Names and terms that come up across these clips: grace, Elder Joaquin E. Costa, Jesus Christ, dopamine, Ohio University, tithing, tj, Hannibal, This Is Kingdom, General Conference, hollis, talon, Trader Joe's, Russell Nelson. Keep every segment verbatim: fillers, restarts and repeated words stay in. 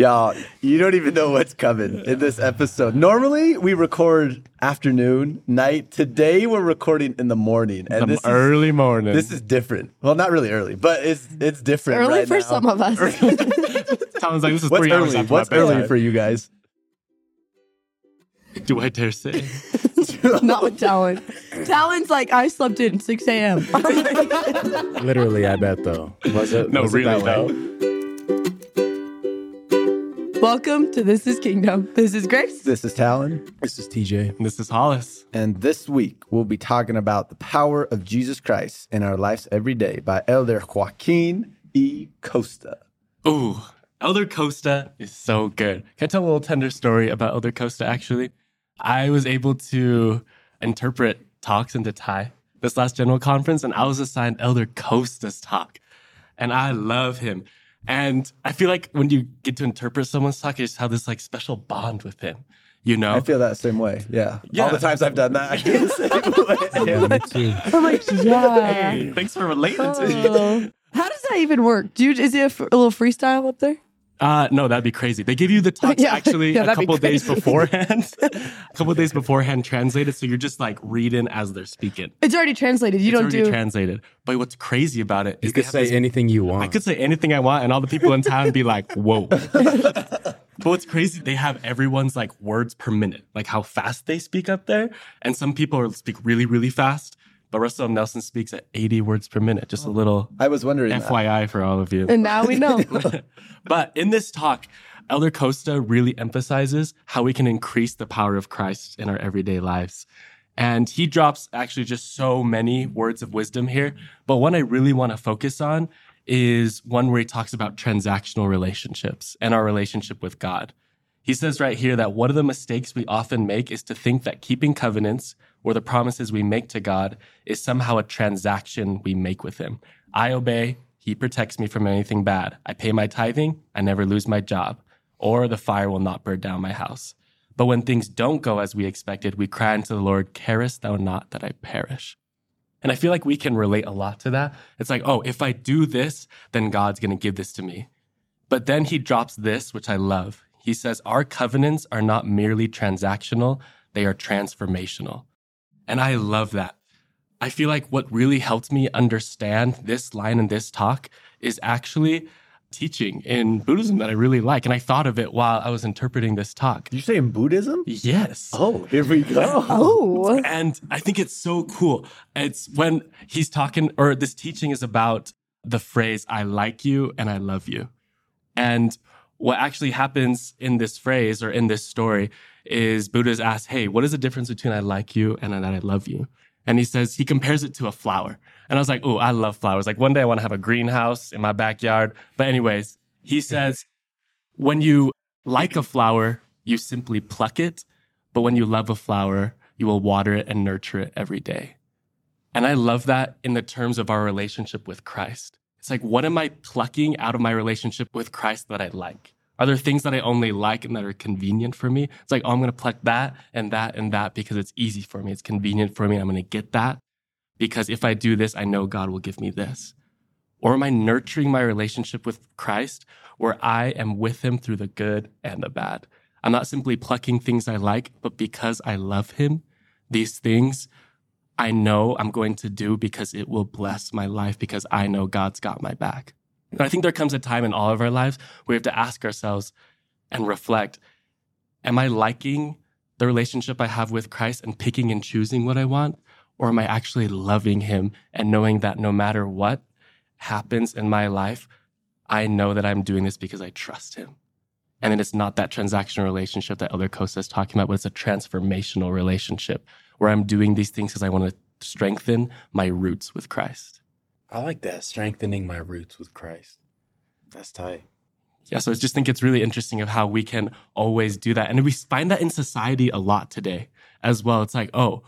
Y'all, you don't even know what's coming in this episode. Normally, we record afternoon, night. Today, we're recording in the morning. And this early is, morning. This is different. Well, not really early, but it's it's different. Early right for now. Some of us. Sounds like this is what's three early? Hours after what's my early for you guys? Do I dare say? Not with Talon. Talon's like, I slept in six a.m. Literally, I bet, though. Was it? No, was really, it that way? Welcome to This Is Kingdom. This is Grace. This is Talon. This is T J. And this is Hollis. And this week, we'll be talking about the power of Jesus Christ in our lives every day by Elder Joaquin E. Costa. Ooh, Elder Costa is so good. Can I tell a little tender story about Elder Costa, actually? I was able to interpret talks into Thai this last General Conference, and I was assigned Elder Costa's talk. And I love him. And I feel like when you get to interpret someone's talk, you just have this like special bond with him, you know? I feel that same way, yeah. yeah. All the times I've done that, I feel the same way. I'm like, yeah. Hey, thanks for relating oh. to me. How does that even work? Do you, is it a, f- a little freestyle up there? Uh, no, that'd be crazy. They give you the talks yeah, actually yeah, a couple be days beforehand. a couple days beforehand translated, so you're just like reading as they're speaking. It's already translated. You it's don't already do... It's translated. But what's crazy about it is you could say this, anything you want. I could say anything I want, and all the people in town be like, whoa. But what's crazy, they have everyone's like words per minute, like how fast they speak up there. And some people speak really, really fast. But Russell Nelson speaks at eighty words per minute. Just a little I was wondering F Y I that. For all of you. And now we know. But in this talk, Elder Costa really emphasizes how we can increase the power of Christ in our everyday lives. And he drops actually just so many words of wisdom here. But one I really want to focus on is one where he talks about transactional relationships and our relationship with God. He says right here that one of the mistakes we often make is to think that keeping covenants or the promises we make to God is somehow a transaction we make with him. I obey, he protects me from anything bad. I pay my tithing, I never lose my job, or the fire will not burn down my house. But when things don't go as we expected, we cry unto the Lord, carest thou not that I perish? And I feel like we can relate a lot to that. It's like, oh, if I do this, then God's going to give this to me. But then he drops this, which I love. He says, our covenants are not merely transactional, they are transformational. And I love that. I feel like what really helped me understand this line in this talk is actually teaching in Buddhism that I really like. And I thought of it while I was interpreting this talk. Did you say in Buddhism? Yes. Oh, here we go. Oh. And I think it's so cool. It's when he's talking, or this teaching is about the phrase, I like you and I love you. And what actually happens in this phrase or in this story is Buddha's asked, hey, what is the difference between I like you and I love you? And he says, he compares it to a flower. And I was like, oh, I love flowers. Like one day I want to have a greenhouse in my backyard. But anyways, he says, when you like a flower, you simply pluck it. But when you love a flower, you will water it and nurture it every day. And I love that in the terms of our relationship with Christ. It's like, what am I plucking out of my relationship with Christ that I like? Are there things that I only like and that are convenient for me? It's like, oh, I'm going to pluck that and that and that because it's easy for me. It's convenient for me. I'm going to get that because if I do this, I know God will give me this. Or am I nurturing my relationship with Christ where I am with him through the good and the bad? I'm not simply plucking things I like, but because I love him, these things I know I'm going to do because it will bless my life, because I know God's got my back. And I think there comes a time in all of our lives where we have to ask ourselves and reflect, am I liking the relationship I have with Christ and picking and choosing what I want? Or am I actually loving him and knowing that no matter what happens in my life, I know that I'm doing this because I trust him? And then it's not that transactional relationship that Elder Costa is talking about, but it's a transformational relationship where I'm doing these things because I want to strengthen my roots with Christ. I like that, strengthening my roots with Christ. That's tight. Yeah, so I just think it's really interesting of how we can always do that. And we find that in society a lot today as well. It's like, oh,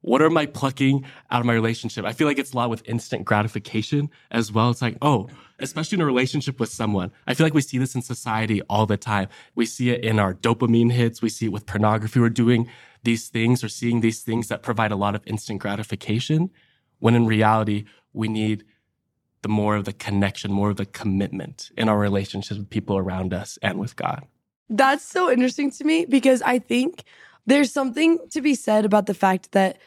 what am I plucking out of my relationship? I feel like it's a lot with instant gratification as well. It's like, oh, especially in a relationship with someone. I feel like we see this in society all the time. We see it in our dopamine hits. We see it with pornography. We're doing these things or seeing these things that provide a lot of instant gratification, when in reality, we need the more of the connection, more of the commitment in our relationships with people around us and with God. That's so interesting to me, because I think there's something to be said about the fact that,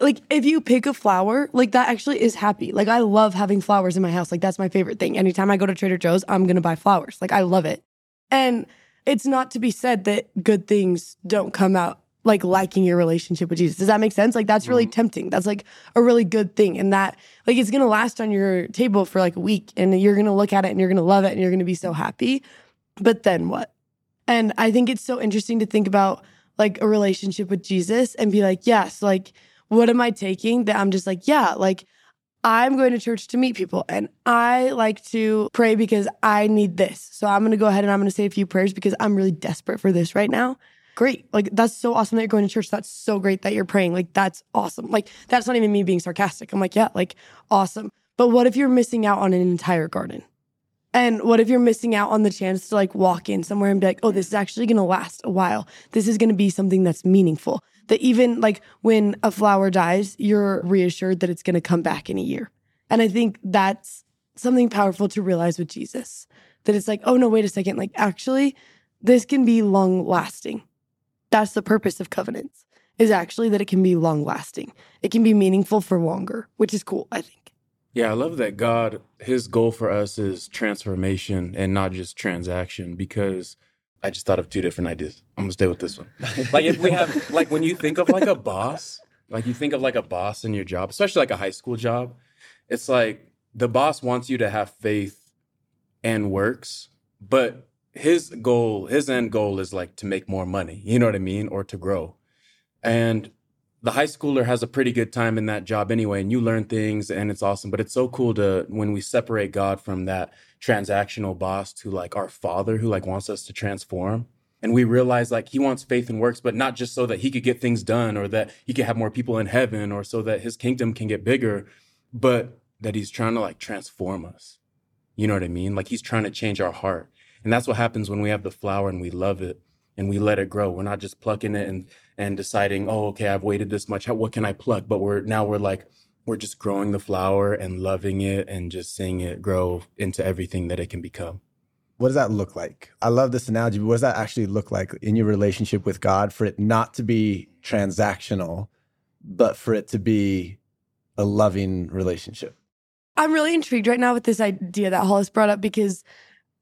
like, if you pick a flower, like, that actually is happy. Like, I love having flowers in my house. Like, that's my favorite thing. Anytime I go to Trader Joe's, I'm going to buy flowers. Like, I love it. And it's not to be said that good things don't come out, like, liking your relationship with Jesus. Does that make sense? Like, that's really tempting. That's, like, a really good thing. And that, like, it's going to last on your table for, like, a week. And you're going to look at it and you're going to love it and you're going to be so happy. But then what? And I think it's so interesting to think about, like, a relationship with Jesus and be like, yes, like, what am I taking that I'm just like, yeah, like, I'm going to church to meet people and I like to pray because I need this. So I'm going to go ahead and I'm going to say a few prayers because I'm really desperate for this right now. Great. Like, that's so awesome that you're going to church. That's so great that you're praying. Like, that's awesome. Like, that's not even me being sarcastic. I'm like, yeah, like, awesome. But what if you're missing out on an entire garden? And what if you're missing out on the chance to, like, walk in somewhere and be like, oh, this is actually going to last a while. This is going to be something that's meaningful. That even, like, when a flower dies, you're reassured that it's going to come back in a year. And I think that's something powerful to realize with Jesus. That it's like, oh, no, wait a second. Like, actually, this can be long lasting. That's the purpose of covenants, is actually that it can be long lasting. It can be meaningful for longer, which is cool, I think. Yeah, I love that God, his goal for us is transformation and not just transaction, because I just thought of two different ideas. I'm going to stay with this one. Like, if we have, like, when you think of, like, a boss, like, you think of, like, a boss in your job, especially, like, a high school job, it's like the boss wants you to have faith and works, but his goal, his end goal is, like, to make more money, you know what I mean, or to grow. And the high schooler has a pretty good time in that job anyway, and you learn things, and it's awesome. But it's so cool to, when we separate God from that transactional boss to, like, our Father who, like, wants us to transform, and we realize, like, he wants faith and works, but not just so that he could get things done or that he could have more people in heaven or so that his kingdom can get bigger, but that he's trying to, like, transform us. You know what I mean? Like, he's trying to change our heart. And that's what happens when we have the flower and we love it. And we let it grow. We're not just plucking it and and deciding, oh, okay, I've waited this much. How, what can I pluck? But we're now we're like, we're just growing the flower and loving it and just seeing it grow into everything that it can become. What does that look like? I love this analogy, but what does that actually look like in your relationship with God, for it not to be transactional, but for it to be a loving relationship? I'm really intrigued right now with this idea that Hollis brought up, because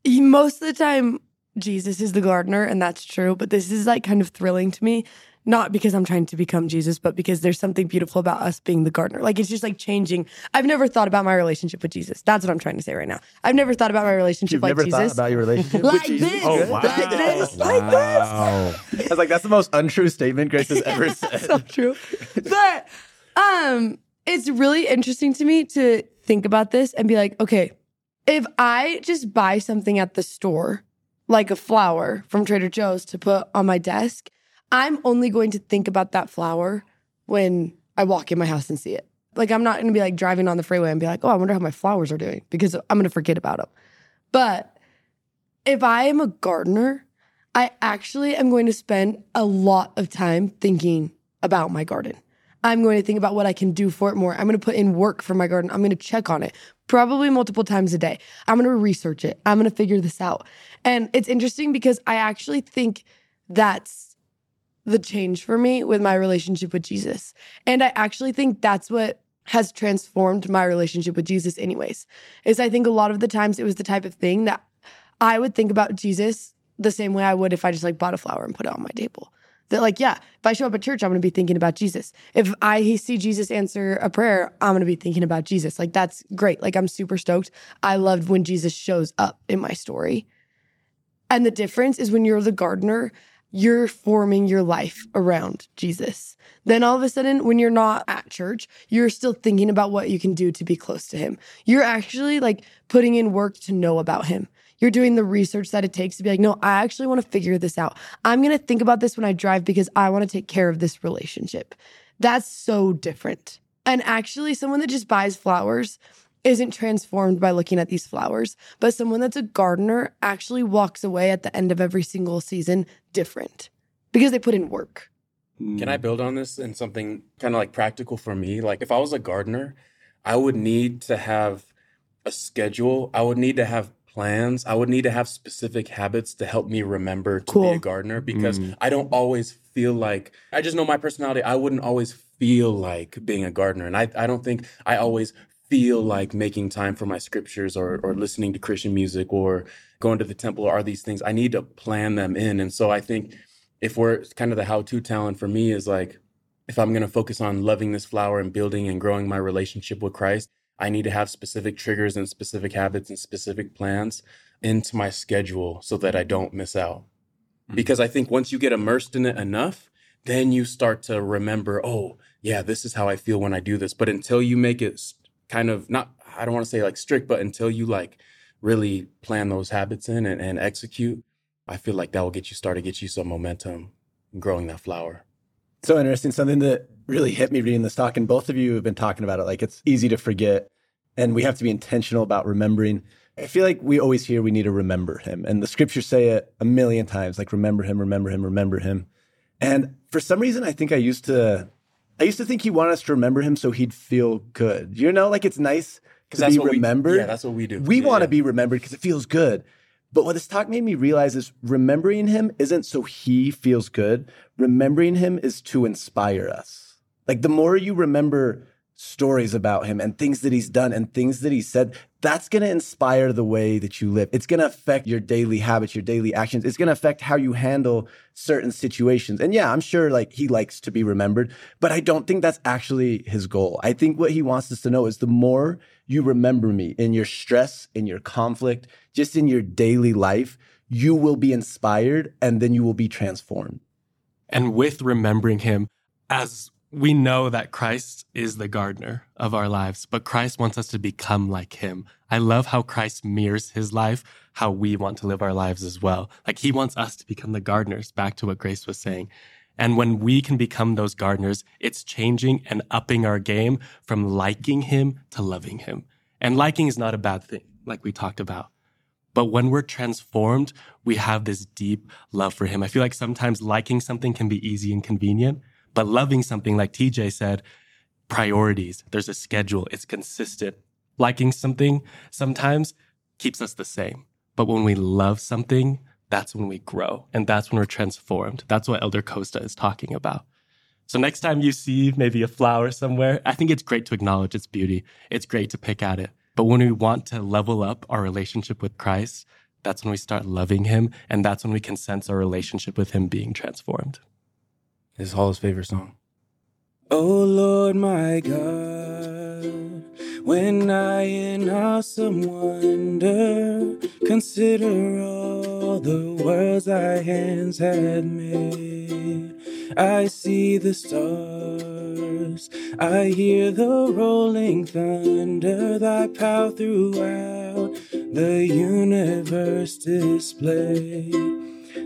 most of the time, Jesus is the gardener, and that's true, but this is, like, kind of thrilling to me, not because I'm trying to become Jesus, but because there's something beautiful about us being the gardener. Like, it's just, like, changing. I've never thought about my relationship with Jesus. That's what I'm trying to say right now. I've never thought about my relationship You've like never Jesus. Thought about your relationship like with Jesus? This. Oh, wow. Like this. Wow. Like this. I was like, that's the most untrue statement Grace has ever said. That's so true. But um, it's really interesting to me to think about this and be like, okay, if I just buy something at the store, like a flower from Trader Joe's to put on my desk, I'm only going to think about that flower when I walk in my house and see it. Like, I'm not going to be, like, driving on the freeway and be like, oh, I wonder how my flowers are doing, because I'm going to forget about them. But if I am a gardener, I actually am going to spend a lot of time thinking about my garden. I'm going to think about what I can do for it more. I'm going to put in work for my garden. I'm going to check on it probably multiple times a day. I'm going to research it. I'm going to figure this out. And it's interesting because I actually think that's the change for me with my relationship with Jesus. And I actually think that's what has transformed my relationship with Jesus anyways, is I think a lot of the times it was the type of thing that I would think about Jesus the same way I would if I just, like, bought a flower and put it on my table. That, like, yeah, if I show up at church, I'm going to be thinking about Jesus. If I see Jesus answer a prayer, I'm going to be thinking about Jesus. Like, that's great. Like, I'm super stoked. I loved when Jesus shows up in my story. And the difference is when you're the gardener, you're forming your life around Jesus. Then all of a sudden, when you're not at church, you're still thinking about what you can do to be close to him. You're actually, like, putting in work to know about him. You're doing the research that it takes to be like, no, I actually want to figure this out. I'm going to think about this when I drive because I want to take care of this relationship. That's so different. And actually, someone that just buys flowers isn't transformed by looking at these flowers, but someone that's a gardener actually walks away at the end of every single season different because they put in work. Can I build on this in something kind of, like, practical for me? Like, if I was a gardener, I would need to have a schedule. I would need to have plans. I would need to have specific habits to help me remember to cool. be a gardener, because mm. I don't always feel like, I just know my personality. I wouldn't always feel like being a gardener. And I, I don't think I always feel like making time for my scriptures or, or listening to Christian music or going to the temple or are these things. I need to plan them in. And so I think if we're kind of the how-to talon for me is like, if I'm going to focus on loving this flower and building and growing my relationship with Christ, I need to have specific triggers and specific habits and specific plans into my schedule so that I don't miss out. Mm-hmm. Because I think once you get immersed in it enough, then you start to remember, oh, yeah, this is how I feel when I do this. But until you make it kind of not, I don't want to say like strict, but until you like really plan those habits in and, and execute, I feel like that will get you started, get you some momentum in growing that flower. So interesting. Something that really hit me reading this talk, and both of you have been talking about it, like it's easy to forget and we have to be intentional about remembering. I feel like we always hear we need to remember him, and the scriptures say it a million times, like remember him, remember him, remember him. And for some reason, I think I used to, I used to think he wanted us to remember him so he'd feel good. You know, like it's nice to be remembered. We, yeah, that's what we do. We yeah, want to yeah. be remembered because it feels good. But what this talk made me realize is remembering him isn't so he feels good. Remembering him is to inspire us. Like the more you remember stories about him and things that he's done and things that he said, that's going to inspire the way that you live. It's going to affect your daily habits, your daily actions. It's going to affect how you handle certain situations. And yeah, I'm sure like he likes to be remembered, but I don't think that's actually his goal. I think what he wants us to know is the more you remember me in your stress, in your conflict, just in your daily life, you will be inspired and then you will be transformed. And with remembering him, as we know that Christ is the gardener of our lives, but Christ wants us to become like him. I love how Christ mirrors his life, how we want to live our lives as well. Like he wants us to become the gardeners, back to what Grace was saying. And when we can become those gardeners, it's changing and upping our game from liking him to loving him. And liking is not a bad thing, like we talked about. But when we're transformed, we have this deep love for him. I feel like sometimes liking something can be easy and convenient. But loving something, like T J said, priorities, there's a schedule, it's consistent. Liking something sometimes keeps us the same. But when we love something, that's when we grow and that's when we're transformed. That's what Elder Costa is talking about. So next time you see maybe a flower somewhere, I think it's great to acknowledge its beauty. It's great to pick at it. But when we want to level up our relationship with Christ, that's when we start loving him. And that's when we can sense our relationship with him being transformed. This is Hollis' favorite song. Oh Lord, my God, when I in awesome wonder consider all the worlds thy hands had made, I see the stars, I hear the rolling thunder, thy power throughout the universe displayed.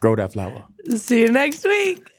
Grow that flower. See you next week.